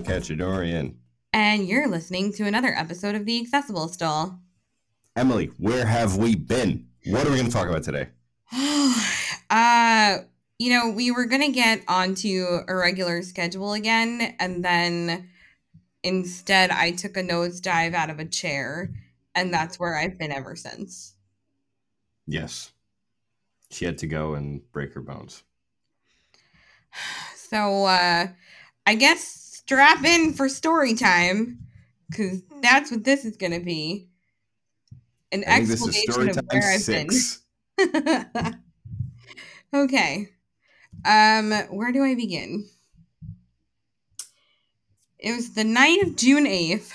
I'll catch your Dorian. And you're listening to another episode of The Accessible Stall. Emily, where have we been? What are we going to talk about today? We were going to get onto a regular schedule again, and then instead I took a nosedive out of a chair, and that's where I've been ever since. Yes. She had to go and break her bones. So, I guess strap in for story time, because that's what this is going to be. An explanation of where I've been. Okay. Where do I begin? It was the night of June 8th,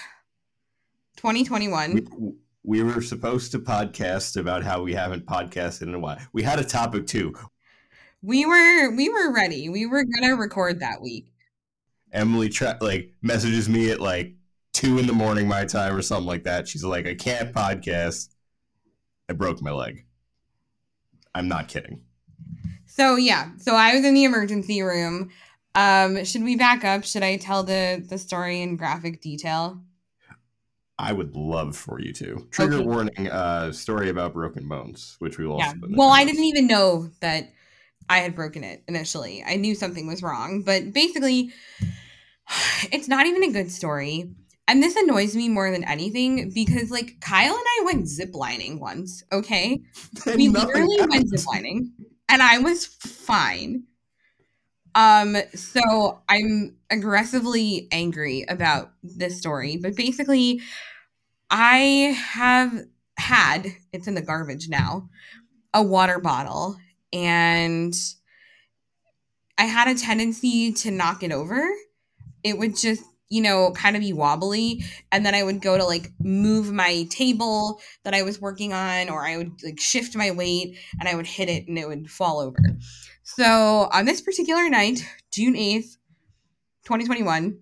2021. We were supposed to podcast about how we haven't podcasted in a while. We had a topic too. We were ready. We were going to record that week. Emily messages me at 2 a.m. my time or something like that. She's like, I can't podcast. I broke my leg. I'm not kidding. So yeah, I was in the emergency room. Should we back up? Should I tell the story in graphic detail? I would love for you to. Trigger warning, story about broken bones, which we will also put in the comments. I didn't even know that I had broken it initially. I knew something was wrong, but basically it's not even a good story. And this annoys me more than anything because Kyle and I went ziplining once, okay? We literally went ziplining and I was fine. So I'm aggressively angry about this story, but basically I have had, it's in the garbage now, a water bottle, and I had a tendency to knock it over. It would just, kind of be wobbly. And then I would go to move my table that I was working on, or I would shift my weight and I would hit it and it would fall over. So on this particular night, June 8th, 2021,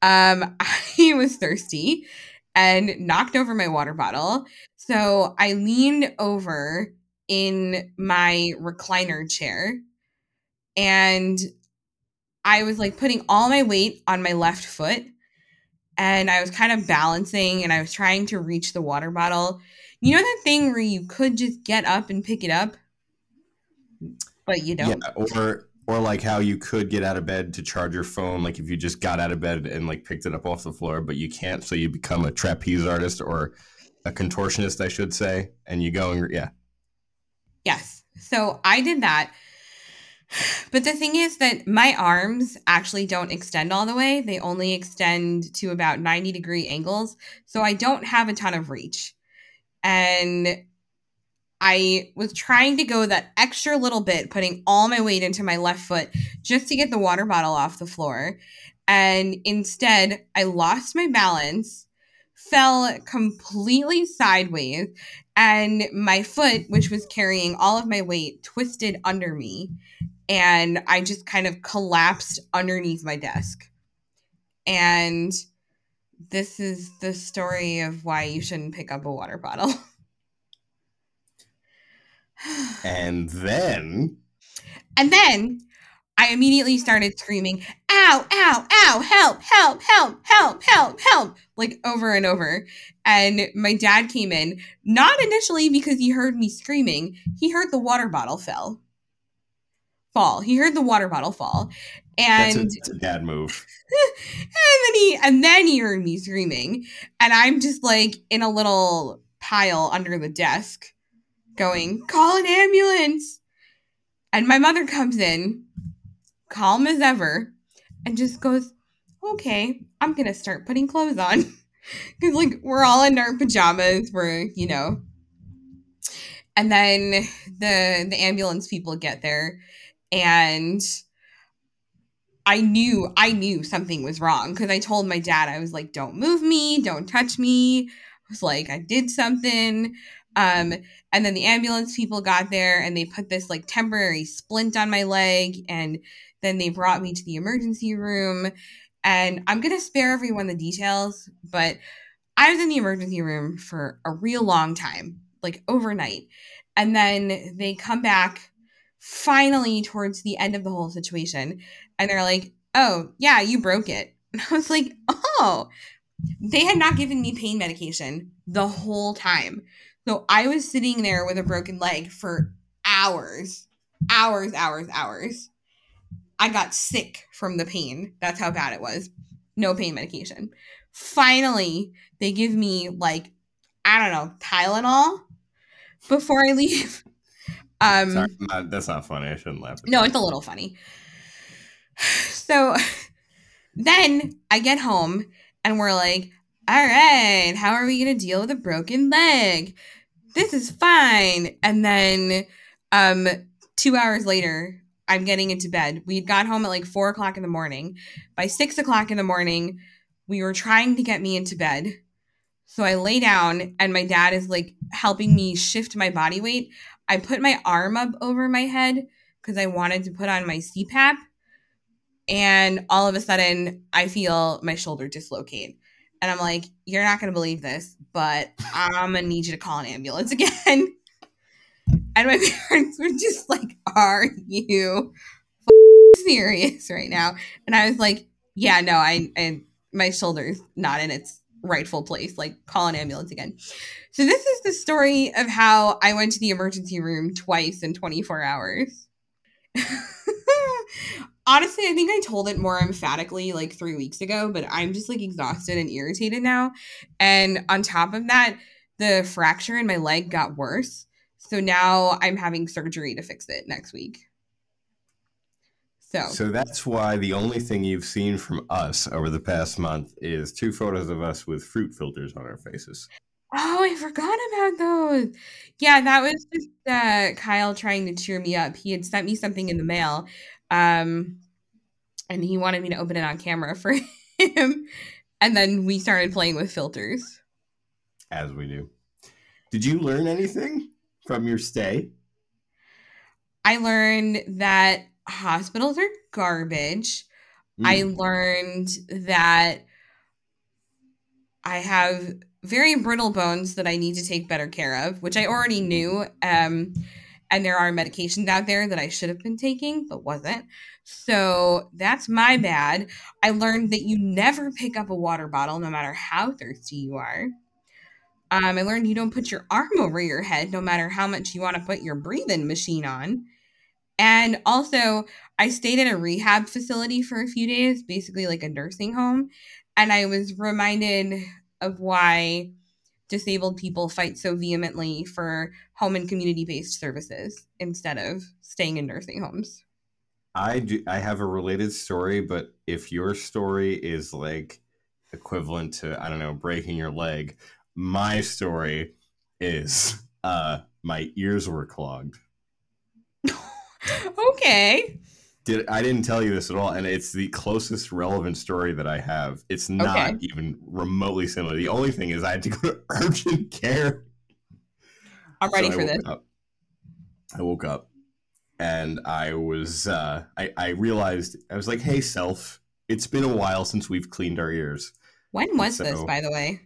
I was thirsty and knocked over my water bottle. So I leaned over in my recliner chair and I was putting all my weight on my left foot, and I was kind of balancing and I was trying to reach the water bottle. You know that thing where you could just get up and pick it up, but you don't? Yeah, or how you could get out of bed to charge your phone, if you just got out of bed and picked it up off the floor, but you can't, so you become a trapeze artist or a contortionist, I should say, and you go and yeah. Yes. So I did that. But the thing is that my arms actually don't extend all the way. They only extend to about 90-degree angles. So I don't have a ton of reach. And I was trying to go that extra little bit, putting all my weight into my left foot just to get the water bottle off the floor. And instead, I lost my balance, fell completely sideways, and my foot, which was carrying all of my weight, twisted under me. And I just kind of collapsed underneath my desk. And this is the story of why you shouldn't pick up a water bottle. And then I immediately started screaming, ow, ow, ow, help, help, help, help, help, help, over and over. And my dad came in, not initially because he heard me screaming. He heard the water bottle fall. He heard the water bottle fall. And that's a dad move. and then he heard me screaming. And I'm just in a little pile under the desk going, call an ambulance. And my mother comes in, calm as ever, and just goes, okay, I'm going to start putting clothes on. Because we're all in our pajamas. We're, And then the ambulance people get there. And I knew something was wrong because I told my dad, I was like, don't move me, don't touch me. I was like, I did something. And then the ambulance people got there and they put this temporary splint on my leg. And then they brought me to the emergency room. And I'm going to spare everyone the details, but I was in the emergency room for a real long time, overnight. And then they come back finally towards the end of the whole situation and they're like, oh yeah, you broke it. And I was like, oh, they had not given me pain medication the whole time. So I was sitting there with a broken leg for hours. I got sick from the pain. That's how bad it was. No pain medication. Finally, they give me like, I don't know, Tylenol before I leave. Sorry, that's not funny. I shouldn't laugh. No, it's a little funny. So then I get home and we're like, all right, how are we going to deal with a broken leg? This is fine. And then 2 hours later, I'm getting into bed. We got home at like 4 o'clock in the morning. By 6 o'clock in the morning, we were trying to get me into bed. So I lay down and my dad is like helping me shift my body weight. I put my arm up over my head because I wanted to put on my CPAP. And all of a sudden, I feel my shoulder dislocate. And I'm like, you're not going to believe this, but I'm going to need you to call an ambulance again. And my parents were just like, are you serious right now? And I was like, yeah, no, I my shoulder's not in its rightful place. Like, call an ambulance again. So this is the story of how I went to the emergency room twice in 24 hours. Honestly, I think I told it more emphatically like 3 weeks ago, but I'm just like exhausted and irritated now. And on top of that, the fracture in my leg got worse. So now I'm having surgery to fix it next week. So that's why the only thing you've seen from us over the past month is 2 photos of us with fruit filters on our faces. Oh, I forgot about those. Yeah, that was just Kyle trying to cheer me up. He had sent me something in the mail, and he wanted me to open it on camera for him. And then we started playing with filters. As we do. Did you learn anything from your stay? I learned that hospitals are garbage. I learned that I have very brittle bones that I need to take better care of, which I already knew. And there are medications out there that I should have been taking, but wasn't. So that's my bad. I learned that you never pick up a water bottle, no matter how thirsty you are. I learned you don't put your arm over your head, no matter how much you want to put your breathing machine on. And also, I stayed in a rehab facility for a few days, basically like a nursing home. And I was reminded of why disabled people fight so vehemently for home and community-based services instead of staying in nursing homes. I have a related story, but if your story is like equivalent to, I don't know, breaking your leg, my story is my ears were clogged. Okay. I didn't tell you this at all, and it's the closest relevant story that I have. It's not even remotely similar. The only thing is I had to go to urgent care. I'm ready for this. I woke up, and I was, I realized, I was like, hey, self, it's been a while since we've cleaned our ears. When was this, by the way?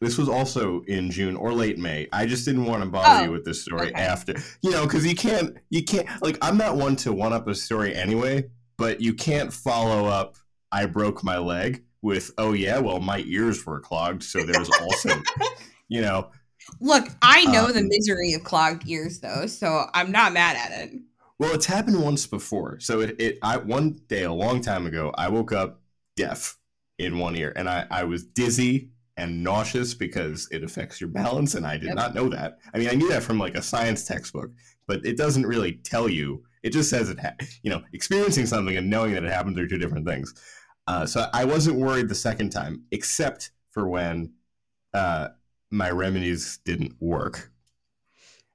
This was also in June or late May. I just didn't want to bother you with this story after, you know, because you can't, like, I'm not one to one up a story anyway, but you can't follow up, I broke my leg with, oh yeah, well, my ears were clogged. So there was also, you know. Look, I know the misery of clogged ears though, so I'm not mad at it. Well, it's happened once before. So one day, a long time ago, I woke up deaf in one ear and I was dizzy and nauseous because it affects your balance, and I did not know that. I mean, I knew that from like a science textbook, but it doesn't really tell you. It just says it, you know, experiencing something and knowing that it happens are two different things. So I wasn't worried the second time, except for when my remedies didn't work.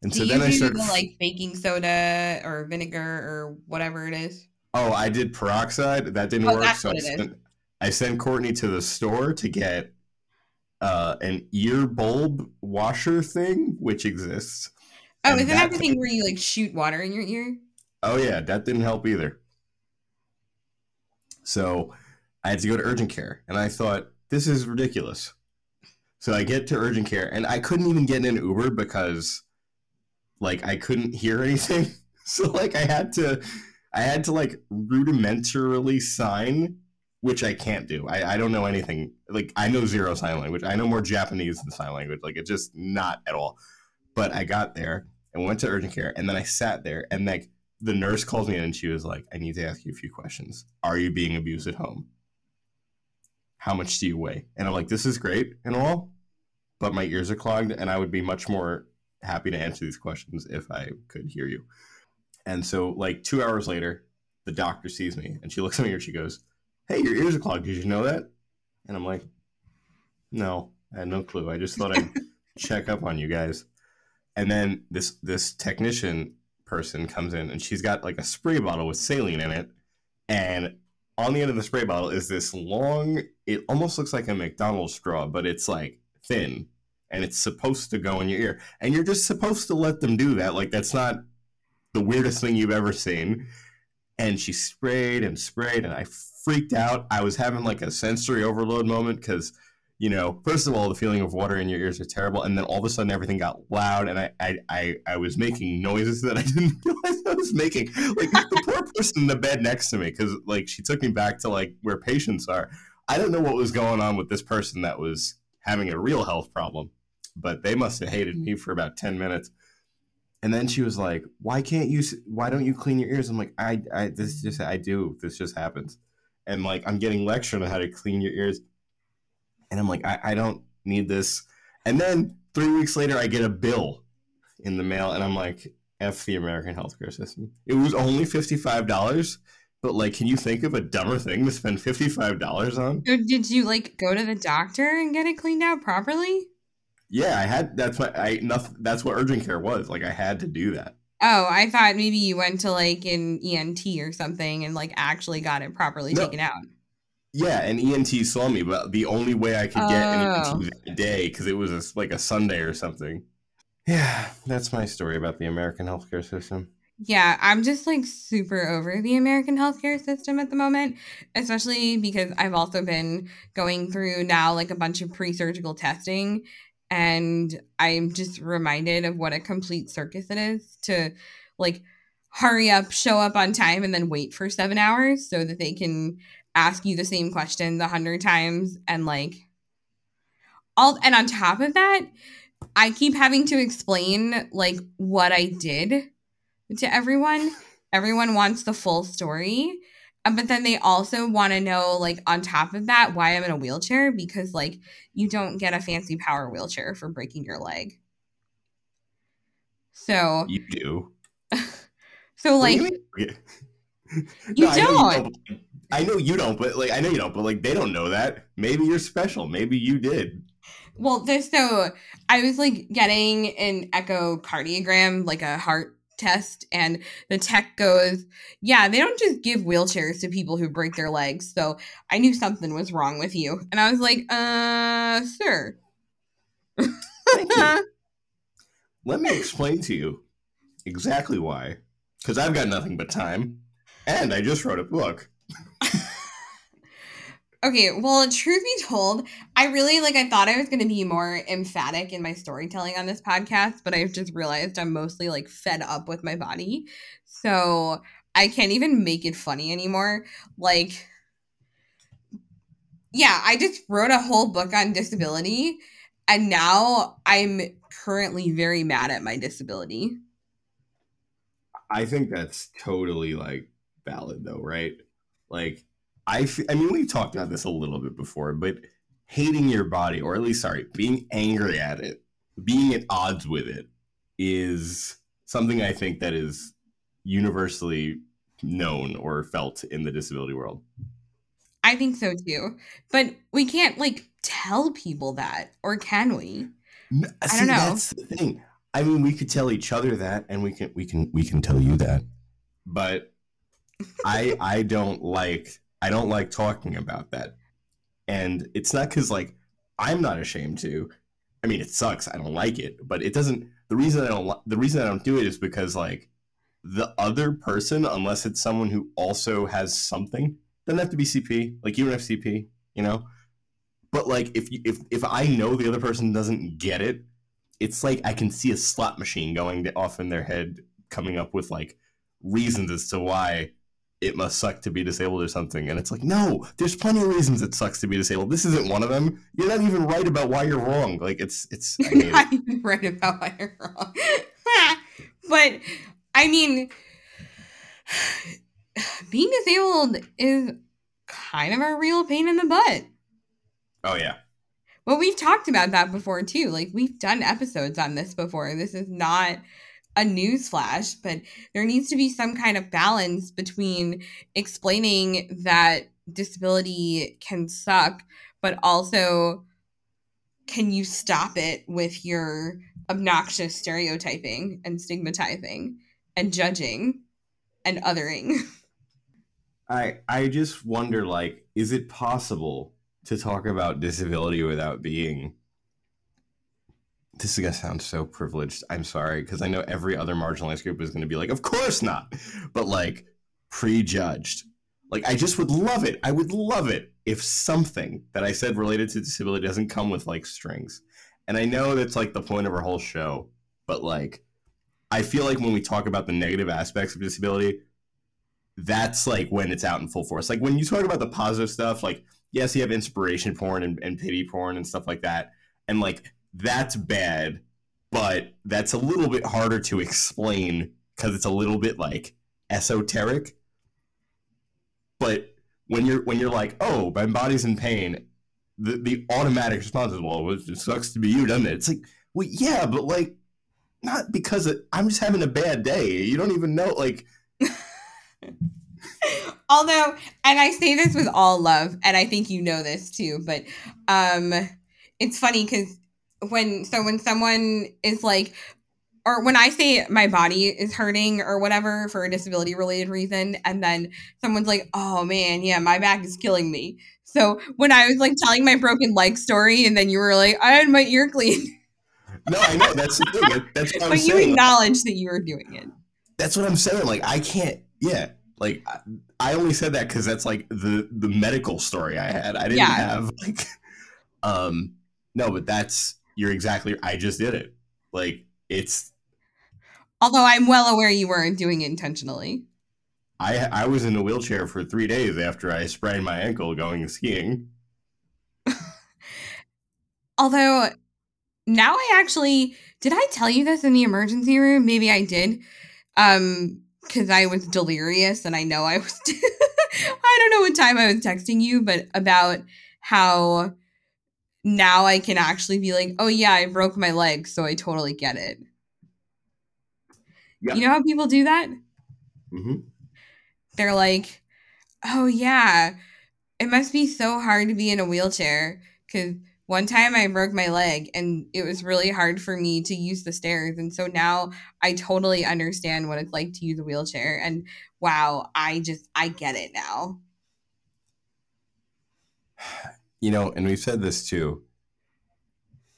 And so then I started like baking soda or vinegar or whatever it is. Oh, I did peroxide. That didn't work. So I sent Courtney to the store to get an ear bulb washer thing, which exists. Oh, and isn't that the thing where you like shoot water in your ear? Oh yeah, that didn't help either. So I had to go to urgent care and I thought, this is ridiculous. So I get to urgent care and I couldn't even get in an Uber because like I couldn't hear anything. So like I had to like rudimentarily sign which I can't do. I don't know anything. Like, I know zero sign language. I know more Japanese than sign language. Like, it's just not at all. But I got there and went to urgent care, and then I sat there, and like the nurse called me in, and she was like, I need to ask you a few questions. Are you being abused at home? How much do you weigh? And I'm like, this is great and all, but my ears are clogged, and I would be much more happy to answer these questions if I could hear you. And so like 2 hours later, the doctor sees me, and she looks at me and she goes, hey, your ears are clogged. Did you know that? And I'm like, no, I had no clue. I just thought I'd check up on you guys. And then this technician person comes in, and she's got like a spray bottle with saline in it. And on the end of the spray bottle is this long, it almost looks like a McDonald's straw, but it's like thin, and it's supposed to go in your ear. And you're just supposed to let them do that. Like, that's not the weirdest thing you've ever seen. And she sprayed and sprayed, and I freaked out. I was having like a sensory overload moment because, you know, first of all, the feeling of water in your ears is terrible. And then all of a sudden everything got loud, and I was making noises that I didn't realize I was making. Like, the poor person in the bed next to me, because like she took me back to like where patients are. I don't know what was going on with this person that was having a real health problem, but they must have hated me for about 10 minutes. And then she was like, why don't you clean your ears? I'm like, this just happens. And like, I'm getting lectured on how to clean your ears. And I'm like, I don't need this. And then 3 weeks later, I get a bill in the mail, and I'm like, F the American healthcare system. It was only $55, but like, can you think of a dumber thing to spend $55 on? So did you like go to the doctor and get it cleaned out properly? Yeah, that's what urgent care was. Like, I had to do that. Oh, I thought maybe you went to like an ENT or something and like actually got it properly taken out. Yeah, an ENT saw me, but the only way I could get an ENT that day, because it was like a Sunday or something. Yeah, that's my story about the American healthcare system. Yeah, I'm just like super over the American healthcare system at the moment, especially because I've also been going through now like a bunch of pre-surgical testing. And I'm just reminded of what a complete circus it is to like hurry up, show up on time, and then wait for 7 hours so that they can ask you the same questions 100 times. And like all, and on top of that, I keep having to explain like what I did to everyone. Everyone wants the full story. But then they also want to know, like, on top of that, why I'm in a wheelchair, because, like, you don't get a fancy power wheelchair for breaking your leg. So. You do. So, like. You don't. I know you don't, but, like, they don't know that. Maybe you're special. Maybe you did. Well, so I was, like, getting an echocardiogram, like a heart test, and the tech goes, yeah, they don't just give wheelchairs to people who break their legs, so I knew something was wrong with you. And I was like, sir. Thank you. Let me explain to you exactly why, because I've got nothing but time, and I just wrote a book. Okay, well, truth be told, I thought I was going to be more emphatic in my storytelling on this podcast, but I've just realized I'm mostly, like, fed up with my body, so I can't even make it funny anymore. Like, yeah, I just wrote a whole book on disability, and now I'm currently very mad at my disability. I think that's totally, like, valid, though, right? Like, I mean, we've talked about this a little bit before, but hating your body, or at least, being angry at it, being at odds with it, is something I think that is universally known or felt in the disability world. I think so, too. But we can't, tell people that, or can we? No, I don't know. That's the thing. I mean, we could tell each other that, and we can tell you that. But I don't like talking about that. And it's not because, I'm not ashamed to. I mean, it sucks. I don't like it. But it doesn't – the reason I don't do it is because, the other person, unless it's someone who also has something, doesn't have to be CP. Like, you don't have CP, you know? But, if I know the other person doesn't get it, it's like I can see a slot machine going off in their head, coming up with, reasons as to why – it must suck to be disabled or something. And it's like, no, there's plenty of reasons it sucks to be disabled. This isn't one of them. You're not even right about why you're wrong. Like it's I mean, not even right about why you're wrong. But I mean, being disabled is kind of a real pain in the butt. Oh yeah. Well, we've talked about that before too. Like we've done episodes on this before. This is not a newsflash, but there needs to be some kind of balance between explaining that disability can suck, but also can you stop it with your obnoxious stereotyping and stigmatizing and judging and othering. I just wonder, like, is it possible to talk about disability without being... This is going to sound so privileged. I'm sorry, because I know every other marginalized group is going to be like, of course not, but like prejudged. Like, I just would love it. I would love it if something that I said related to disability doesn't come with like strings. And I know that's like the point of our whole show, but like, I feel like when we talk about the negative aspects of disability, that's like when it's out in full force. Like when you talk about the positive stuff, like, yes, you have inspiration porn and pity porn and stuff like that. And like, that's bad, but that's a little bit harder to explain because it's a little bit like esoteric. But when you're like, oh, my body's in pain, the automatic response is, well, it sucks to be you, doesn't it? It's like, well, yeah, but like, not because I'm just having a bad day. You don't even know, like. Although, and I say this with all love, and I think you know this too, but it's funny because. When someone is like, or when I say my body is hurting or whatever for a disability related reason, and then someone's like, oh man, yeah, my back is killing me. So when I was like telling my broken leg story, and then you were like, I had my ear cleaned. No, I know, that's the thing. That's what I'm saying. But you acknowledged that you were doing it. That's what I'm saying. Like, I can't, yeah. Like, I only said that because that's like the medical story I had. I didn't have like, no, but that's. You're exactly, I just did it. Like, it's... Although I'm well aware you weren't doing it intentionally. I was in a wheelchair for 3 days after I sprained my ankle going skiing. Although, now I actually... Did I tell you this in the emergency room? Maybe I did. Because I was delirious and I know I was... I don't know what time I was texting you, but about how... Now I can actually be like, oh yeah, I broke my leg, so I totally get it. Yep. You know how people do that? Mm-hmm. They're like, oh yeah, it must be so hard to be in a wheelchair because one time I broke my leg and it was really hard for me to use the stairs. And so now I totally understand what it's like to use a wheelchair. And wow, I get it now. You know, and we've said this too,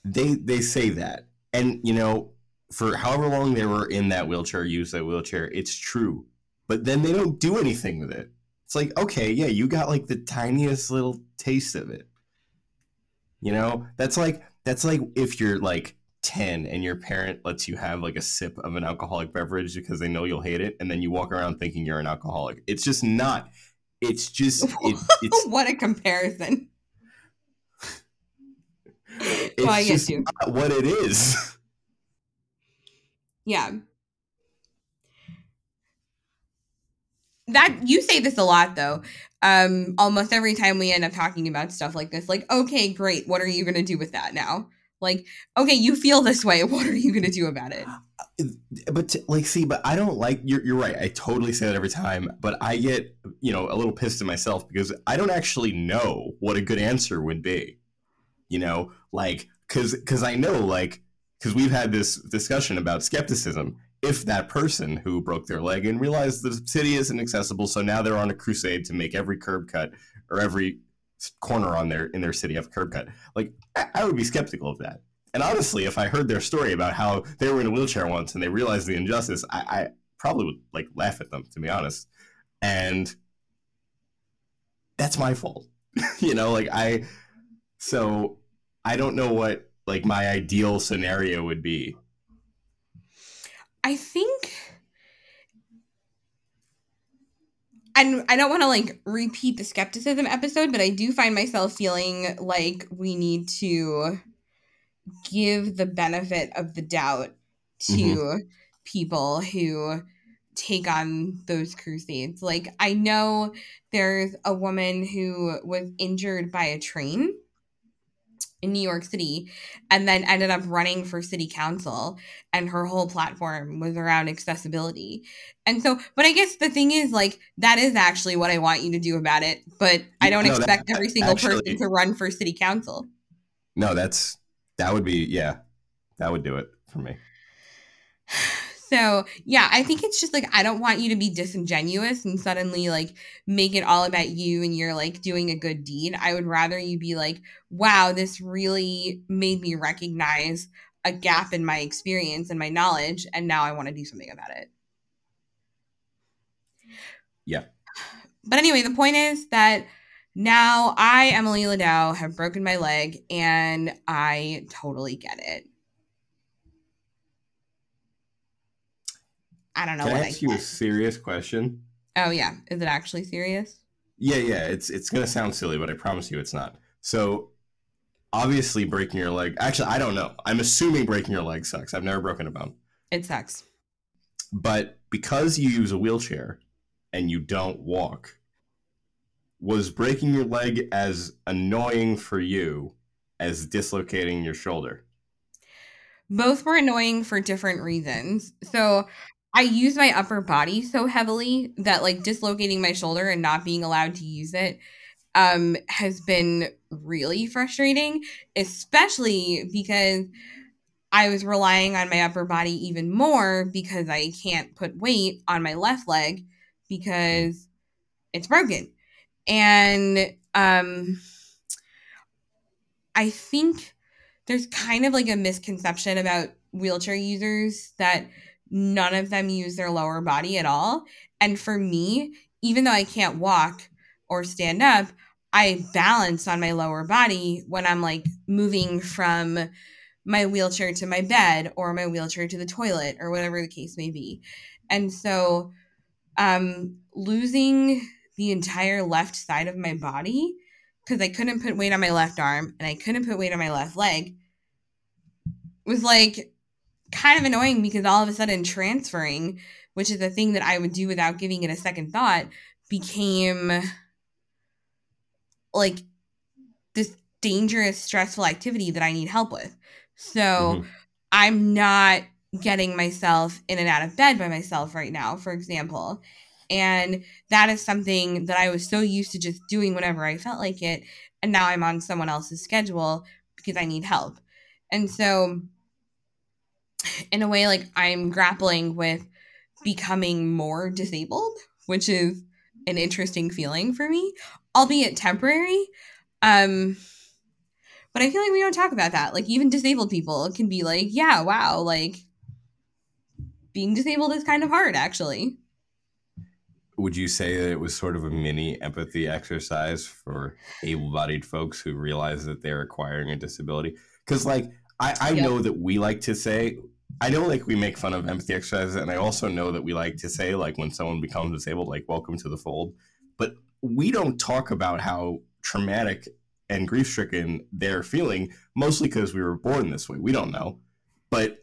they say that. And, you know, for however long they were in that wheelchair, use that wheelchair, it's true. But then they don't do anything with it. It's like, okay, yeah, you got like the tiniest little taste of it. You know, that's like if you're like 10 and your parent lets you have like a sip of an alcoholic beverage because they know you'll hate it. And then you walk around thinking you're an alcoholic. It's just not. It's just. It's what a comparison. It's well, I just get you. Not what it is. Yeah. That you say this a lot though. Almost every time we end up talking about stuff like this, like, okay, great. What are you going to do with that now? Like, okay, you feel this way. What are you going to do about it? But but I don't like, you're right. I totally say that every time, but I get, you know, a little pissed at myself because I don't actually know what a good answer would be. You know, like, cause I know, like, cause we've had this discussion about skepticism. If that person who broke their leg and realized the city isn't accessible, so now they're on a crusade to make every curb cut or every corner on in their city have a curb cut. Like, I would be skeptical of that. And honestly, if I heard their story about how they were in a wheelchair once and they realized the injustice, I probably would like laugh at them, to be honest. And that's my fault. You know, like So I don't know what like my ideal scenario would be. I think And I don't want to, like, repeat the skepticism episode, but I do find myself feeling like we need to give the benefit of the doubt to people who take on those crusades. Like, I know there's a woman who was injured by a train in New York City and then ended up running for city council, and her whole platform was around accessibility. And so, but I guess the thing is, like, that is actually what I want you to do about it, but I don't expect every single person to run for city council. No, that would be, yeah, that would do it for me. So, yeah, I think it's just, like, I don't want you to be disingenuous and suddenly, like, make it all about you and you're, like, doing a good deed. I would rather you be like, wow, this really made me recognize a gap in my experience and my knowledge, and now I want to do something about it. Yeah. But anyway, the point is that now I, Emily Ladow, have broken my leg, and I totally get it. I don't know. Can I ask you a serious question? Oh, yeah. Is it actually serious? Yeah. It's going to sound silly, but I promise you it's not. So, obviously breaking your leg... Actually, I don't know. I'm assuming breaking your leg sucks. I've never broken a bone. It sucks. But because you use a wheelchair and you don't walk, was breaking your leg as annoying for you as dislocating your shoulder? Both were annoying for different reasons. So... I use my upper body so heavily that, like, dislocating my shoulder and not being allowed to use it has been really frustrating, especially because I was relying on my upper body even more because I can't put weight on my left leg because it's broken. And I think there's kind of, like, a misconception about wheelchair users that – none of them use their lower body at all. And for me, even though I can't walk or stand up, I balance on my lower body when I'm, like, moving from my wheelchair to my bed or my wheelchair to the toilet or whatever the case may be. And so losing the entire left side of my body, because I couldn't put weight on my left arm and I couldn't put weight on my left leg, was, like, kind of annoying, because all of a sudden transferring, which is a thing that I would do without giving it a second thought, became, like, this dangerous, stressful activity that I need help with. So I'm not getting myself in and out of bed by myself right now, for example. And that is something that I was so used to just doing whenever I felt like it. And now I'm on someone else's schedule because I need help. And so... in a way, like, I'm grappling with becoming more disabled, which is an interesting feeling for me, albeit temporary. But I feel like we don't talk about that. Like, even disabled people can be like, yeah, wow, like, being disabled is kind of hard, actually. Would you say that it was sort of a mini empathy exercise for able-bodied folks who realize that they're acquiring a disability? Because, like, I know that we like to say, I know, like, we make fun of empathy exercises, and I also know that we like to say, like, when someone becomes disabled, like, welcome to the fold. But we don't talk about how traumatic and grief-stricken they're feeling, mostly because we were born this way. We don't know. But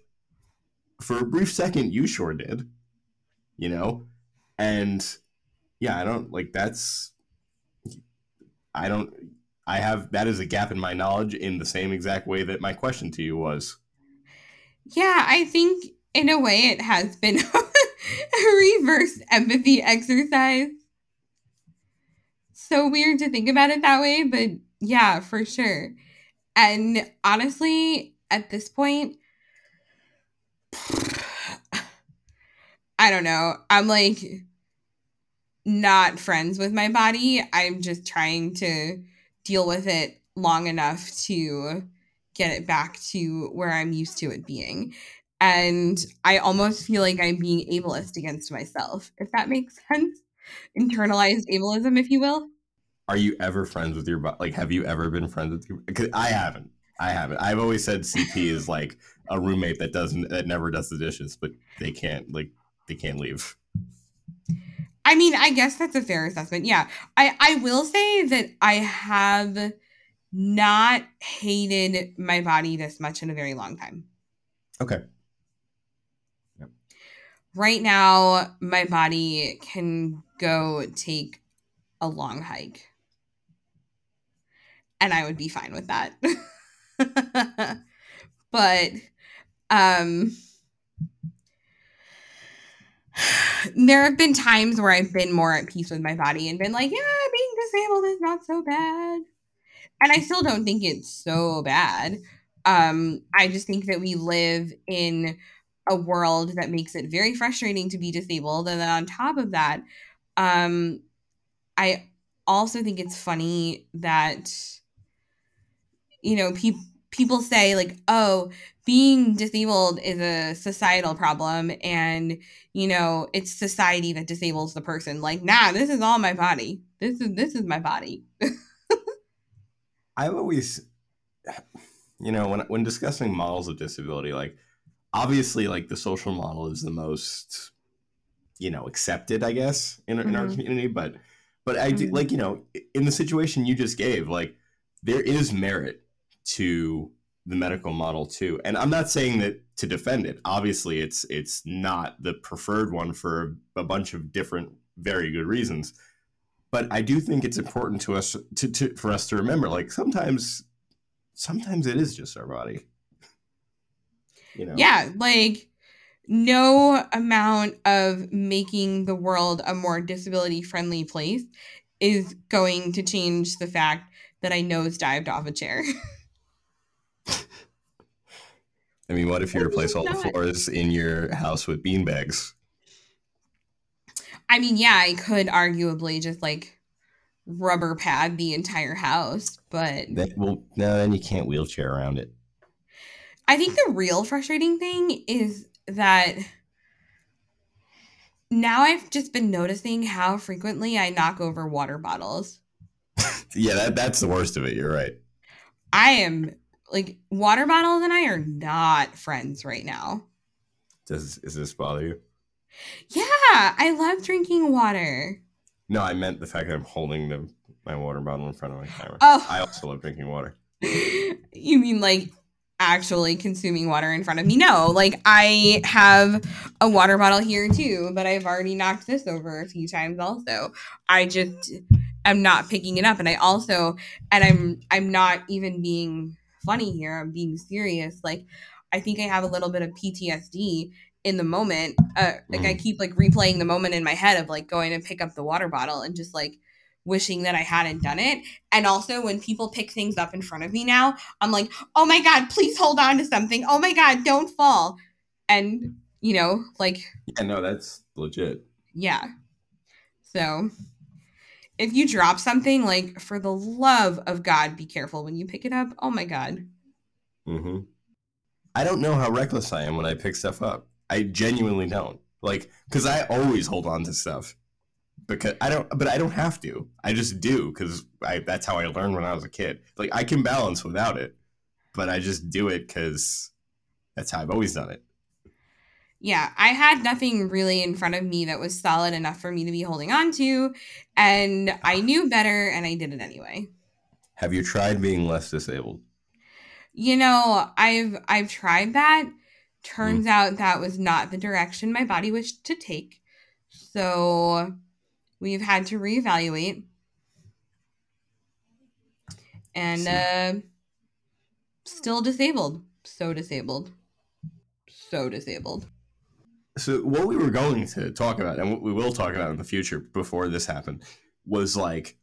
for a brief second, you sure did, you know? And, yeah, I don't, like, that's, I don't... I have, that is a gap in my knowledge in the same exact way that my question to you was. Yeah, I think in a way it has been a reverse empathy exercise. So weird to think about it that way, but yeah, for sure. And honestly, at this point, I don't know. I'm, like, not friends with my body. I'm just trying to deal with it long enough to get it back to where I'm used to it being. And I almost feel like I'm being ableist against myself, if that makes sense. Internalized ableism, if you will. Are you ever friends with your body? Like, have you ever been friends with your body? Because I haven't. I've always said CP is like a roommate that never does the dishes, but they can't leave. I mean, I guess that's a fair assessment. Yeah. I will say that I have not hated my body this much in a very long time. Okay. Yep. Right now, my body can go take a long hike. And I would be fine with that. But there have been times where I've been more at peace with my body and been like, yeah, being disabled is not so bad. And I still don't think it's so bad. I just think that we live in a world that makes it very frustrating to be disabled. And then on top of that, I also think it's funny that, you know, people say like, oh, being disabled is a societal problem and, you know, it's society that disables the person. Like, nah, this is all my body. This is my body. I've always, you know, when discussing models of disability, like, obviously, like, the social model is the most, you know, accepted, I guess, in our community. But I do, like, you know, in the situation you just gave, like, there is merit to the medical model too. And I'm not saying that to defend it. Obviously, it's not the preferred one for a bunch of different very good reasons. But I do think it's important to us for us to remember, like, sometimes it is just our body. You know? Yeah, like, no amount of making the world a more disability-friendly place is going to change the fact that I nosedived off a chair. I mean, what if you replace all the floors in your house with beanbags? I mean, yeah, I could arguably just, like, rubber pad the entire house, but... Then you can't wheelchair around it. I think the real frustrating thing is that now I've just been noticing how frequently I knock over water bottles. Yeah, that's the worst of it. You're right. I am... Like, water bottles and I are not friends right now. Does this bother you? Yeah, I love drinking water. No, I meant the fact that I'm holding my water bottle in front of my camera. Oh. I also love drinking water. You mean, like, actually consuming water in front of me? No, like, I have a water bottle here, too, but I've already knocked this over a few times also. I just am not picking it up, and I also, and I'm not even being... funny here. I'm being serious. Like, I think I have a little bit of PTSD in the moment. I keep like replaying the moment in my head of like going to pick up the water bottle and just like wishing that I hadn't done it. And also when people pick things up in front of me now, I'm like, oh my God, please hold on to something. Oh my God, don't fall. And you know, like, yeah, no, that's legit. Yeah. So if you drop something, like, for the love of God, be careful when you pick it up. Oh, my God. Mm-hmm. I don't know how reckless I am when I pick stuff up. I genuinely don't. Like, because I always hold on to stuff. But I don't have to. I just do, because that's how I learned when I was a kid. Like, I can balance without it, but I just do it because that's how I've always done it. Yeah, I had nothing really in front of me that was solid enough for me to be holding on to, and I knew better, and I did it anyway. Have you tried being less disabled? You know, I've tried that. Turns out that was not the direction my body wished to take, so we've had to reevaluate. And still disabled. So disabled. So disabled. So what we were going to talk about, and what we will talk about in the future before this happened, was like,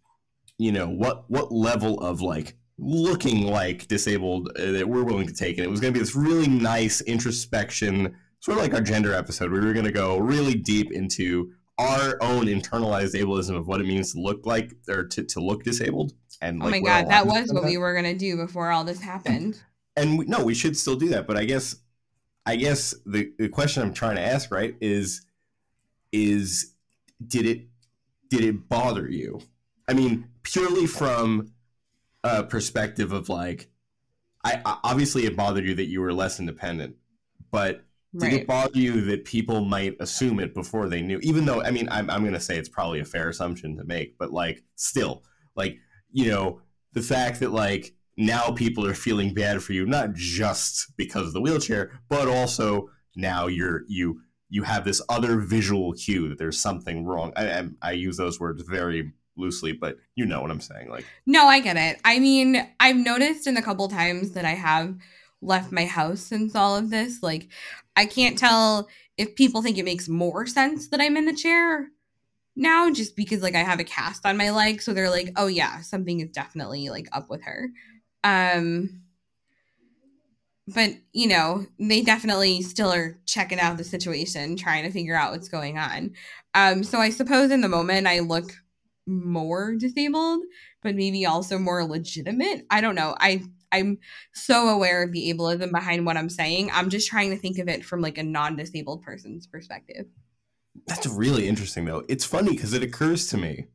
you know, what level of like looking like disabled that we're willing to take. And it was going to be this really nice introspection, sort of like our gender episode. We were going to go really deep into our own internalized ableism of what it means to look like or to look disabled. And like, oh my God, that was what we were going to do before all this happened. And we should still do that. But I guess the question I'm trying to ask, right, is did it bother you? I mean, purely from a perspective of like, obviously it bothered you that you were less independent, but Right. Did it bother you that people might assume it before they knew? Even though, I mean, I'm going to say it's probably a fair assumption to make, but like, still, like, you know, the fact that like now people are feeling bad for you, not just because of the wheelchair, but also now you have this other visual cue that there's something wrong. I use those words very loosely, but you know what I'm saying. Like, no, I get it. I mean, I've noticed in the couple times that I have left my house since all of this, like, I can't tell if people think it makes more sense that I'm in the chair now just because, like, I have a cast on my leg. So they're like, oh, yeah, something is definitely, like, up with her. But, you know, they definitely still are checking out the situation, trying to figure out what's going on. So I suppose in the moment I look more disabled, but maybe also more legitimate. I don't know. I'm so aware of the ableism behind what I'm saying. I'm just trying to think of it from like a non-disabled person's perspective. That's really interesting, though. It's funny because it occurs to me.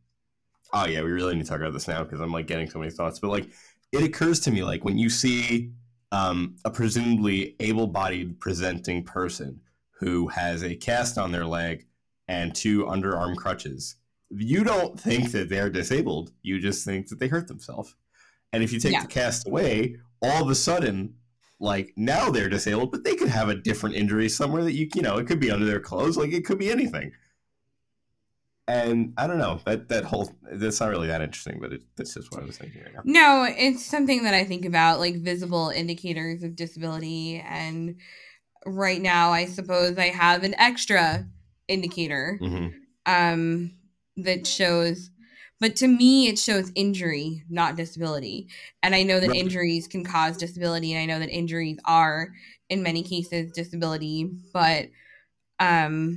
Oh, yeah, we really need to talk about this now because I'm like getting so many thoughts. But like it occurs to me like when you see a presumably able-bodied presenting person who has a cast on their leg and two underarm crutches, you don't think that they're disabled. You just think that they hurt themselves. And if you take the cast away, all of a sudden, like, now they're disabled, but they could have a different injury somewhere that, you know, it could be under their clothes. Like, it could be anything. And I don't know. That's not really that interesting, but that's just what I was thinking right now. No, it's something that I think about, like, visible indicators of disability. And right now, I suppose I have an extra indicator that shows... But to me, it shows injury, not disability. And I know that injuries can cause disability. And I know that injuries are, in many cases, disability. But no,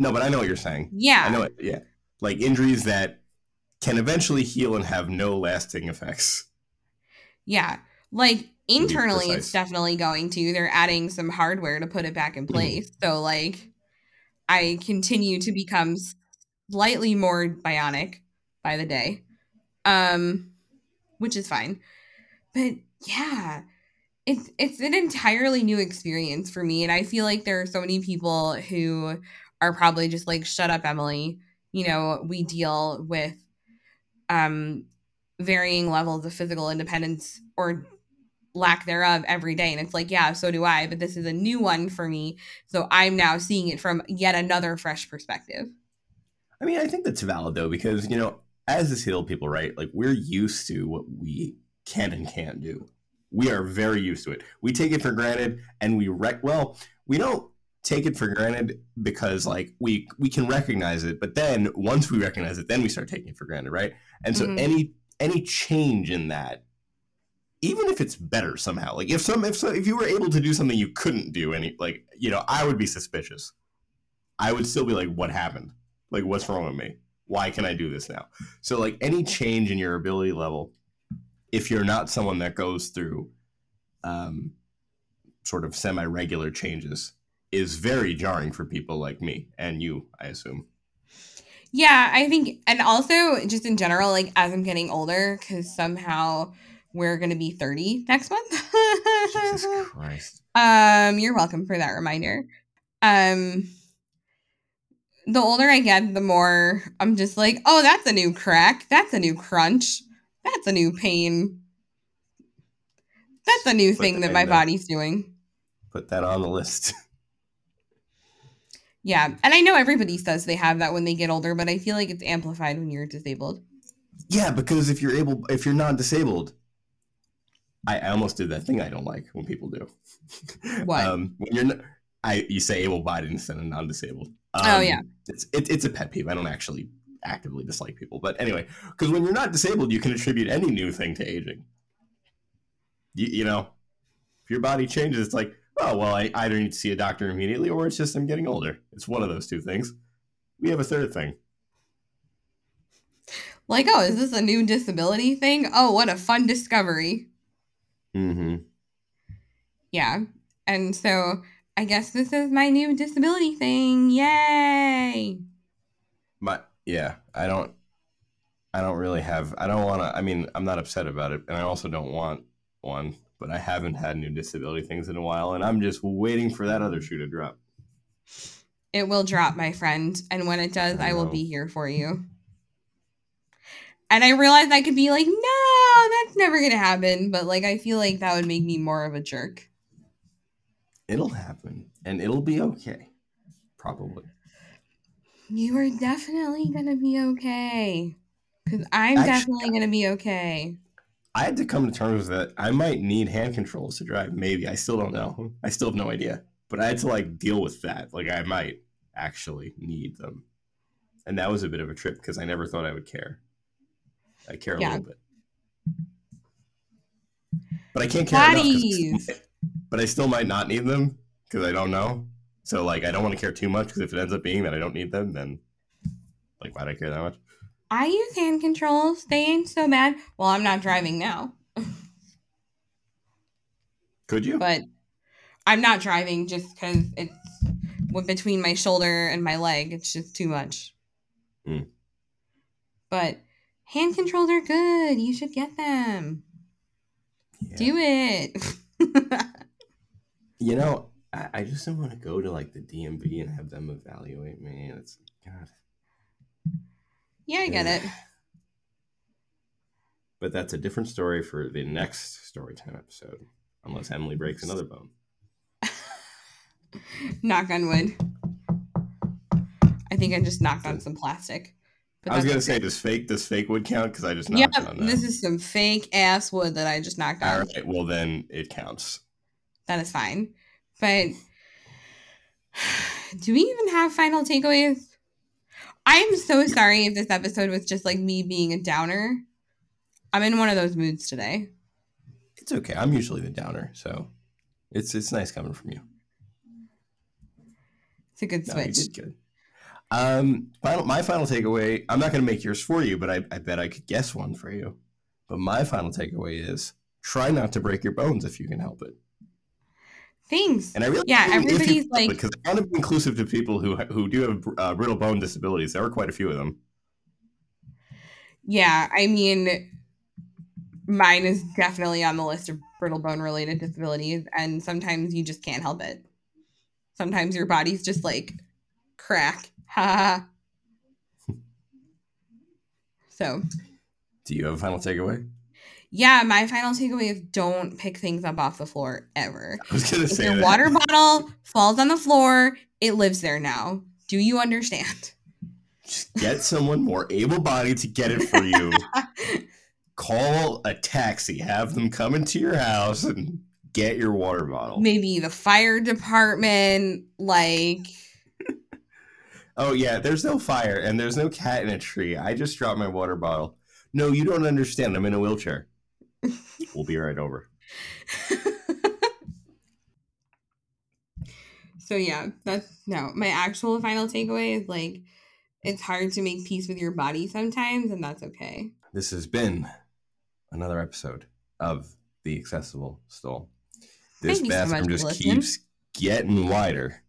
but I know what you're saying. Yeah. I know it. Yeah. Like injuries that can eventually heal and have no lasting effects. Yeah. Like internally, it's definitely going to. They're adding some hardware to put it back in place. So like I continue to become slightly more bionic by the day, which is fine. But yeah, it's an entirely new experience for me. And I feel like there are so many people who are probably just like, shut up, Emily. You know, we deal with varying levels of physical independence or lack thereof every day. And it's like, yeah, so do I. But this is a new one for me. So I'm now seeing it from yet another fresh perspective. I mean, I think that's valid, though, because, you know, as disabled people, right, like we're used to what we can and can't do. We are very used to it. We take it for granted and we don't take it for granted because like we can recognize it. But then once we recognize it, then we start taking it for granted. Right. And so any change in that, even if it's better somehow, like if you were able to do something you couldn't do any, like, you know, I would be suspicious. I would still be like, what happened? Like, what's wrong with me? Why can I do this now? So, like, any change in your ability level, if you're not someone that goes through sort of semi-regular changes, is very jarring for people like me and you, I assume. Yeah, I think, and also just in general, like, as I'm getting older, because somehow we're going to be 30 next month. Jesus Christ. You're welcome for that reminder. The older I get, the more I'm just like, oh, that's a new crack. That's a new crunch. That's a new pain. That's a new thing that my body's doing. Put that on the list. Yeah. And I know everybody says they have that when they get older, but I feel like it's amplified when you're disabled. Yeah, because if you're not disabled, I almost did that thing I don't like when people do. What? When you're not, you say able-bodied instead of non-disabled. Oh, yeah. It's a pet peeve. I don't actually actively dislike people. But anyway, because when you're not disabled, you can attribute any new thing to aging. You know, if your body changes, it's like, oh, well, I either need to see a doctor immediately or it's just I'm getting older. It's one of those two things. We have a third thing. Like, oh, is this a new disability thing? Oh, what a fun discovery. Mm-hmm. Yeah. And so... I guess this is my new disability thing. Yay. I don't really have, I don't want to, I mean, I'm not upset about it. And I also don't want one but I haven't had new disability things in a while, and I'm just waiting for that other shoe to drop. It will drop, my friend, and when it does, I will be here for you. And I realized I could be like, no, that's never going to happen, but like I feel like that would make me more of a jerk. It'll happen, and it'll be okay, probably. You are definitely going to be okay, because I'm definitely going to be okay. I had to come to terms with that. I might need hand controls to drive. Maybe. I still don't know. I still have no idea. But I had to like deal with that. Like I might actually need them. And that was a bit of a trip because I never thought I would care. I care a little bit. But I can't care enough. But I still might not need them because I don't know. So like I don't want to care too much because if it ends up being that I don't need them, then like why do I care that much? I use hand controls. They ain't so bad. Well, I'm not driving now. Could you? But I'm not driving just because it's between my shoulder and my leg. It's just too much. Mm. But hand controls are good. You should get them. Yeah. Do it. You know, I just don't want to go to like the DMV and have them evaluate me. It's God. Yeah, I get it. But that's a different story for the next Storytime episode. Unless Emily breaks another bone. Knock on wood. I think I just knocked on some plastic. But I was going to say, does fake wood count? Because I just knocked on that. This is some fake ass wood that I just knocked on. All right, well then it counts. That is fine. But do we even have final takeaways? I'm so sorry if this episode was just like me being a downer. I'm in one of those moods today. It's okay. I'm usually the downer, so it's nice coming from you. It's a good switch. No, you did good. My final takeaway, I'm not going to make yours for you, but I bet I could guess one for you. But my final takeaway is try not to break your bones if you can help it. Thanks. And I really everybody's like, because I want to be inclusive to people who do have brittle bone disabilities. There are quite a few of them. Yeah, I mean, mine is definitely on the list of brittle bone related disabilities, and sometimes you just can't help it. Sometimes your body's just like crack. Ha. So, do you have a final takeaway? Yeah, my final takeaway is don't pick things up off the floor ever. I was going to say that. If your water bottle falls on the floor, it lives there now. Do you understand? Just get someone more able-bodied to get it for you. Call a taxi. Have them come into your house and get your water bottle. Maybe the fire department, like... Oh, yeah, there's no fire and there's no cat in a tree. I just dropped my water bottle. No, you don't understand. I'm in a wheelchair. We'll be right over. So yeah, my actual final takeaway is like, it's hard to make peace with your body sometimes, and that's okay. This has been another episode of The Accessible Stall. This bathroom so just keeps getting wider.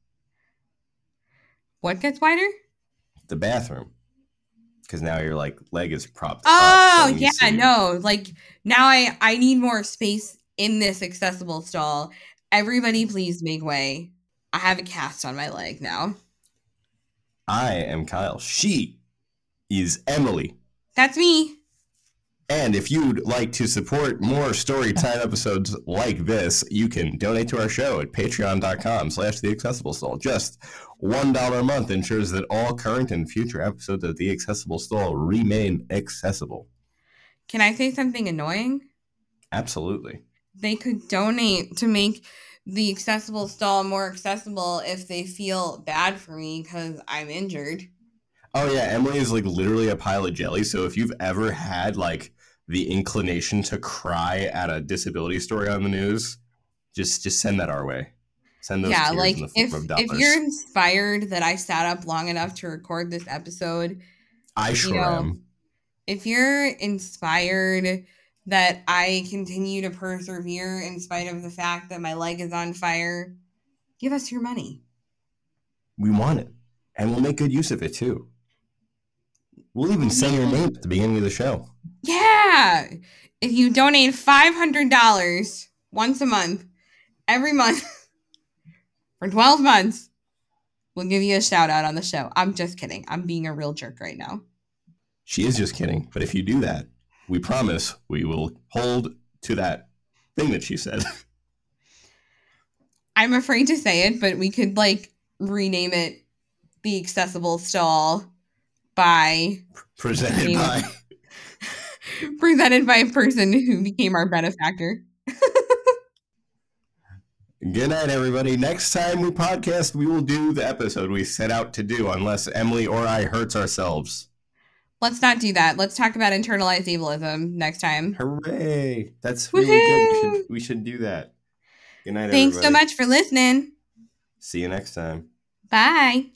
What gets wider? The bathroom. Because now your like leg is propped up. Oh, yeah, no. Like now I need more space in this accessible stall. Everybody please make way. I have a cast on my leg now. I am Kyle. She is Emily. That's me. And if you'd like to support more Storytime episodes like this, you can donate to our show at patreon.com/The Accessible Stall. Just $1 a month ensures that all current and future episodes of The Accessible Stall remain accessible. Can I say something annoying? Absolutely. They could donate to make The Accessible Stall more accessible if they feel bad for me because I'm injured. Oh, yeah. Emily is like literally a pile of jelly. So if you've ever had like the inclination to cry at a disability story on the news, just send that our way. Send those tears like in the form of dollars. If you're inspired that I sat up long enough to record this episode, I sure am. If you're inspired that I continue to persevere in spite of the fact that my leg is on fire, give us your money. We want it, and we'll make good use of it too. We'll even send your name at the beginning of the show. Yeah, if you donate $500. once a month, every month for 12 months, we'll give you a shout out on the show. I'm just kidding. I'm being a real jerk right now. She is just kidding. But if you do that, we promise we will hold to that thing that she said. I'm afraid to say it, but we could rename it The Accessible Stall by... Presented by... Presented by a person who became our benefactor. Good night, everybody. Next time we podcast, we will do the episode we set out to do, unless Emily or I hurts ourselves. Let's not do that. Let's talk about internalized ableism next time. Hooray. That's really good. We should do that. Good night, everybody. Thanks so much for listening. See you next time. Bye.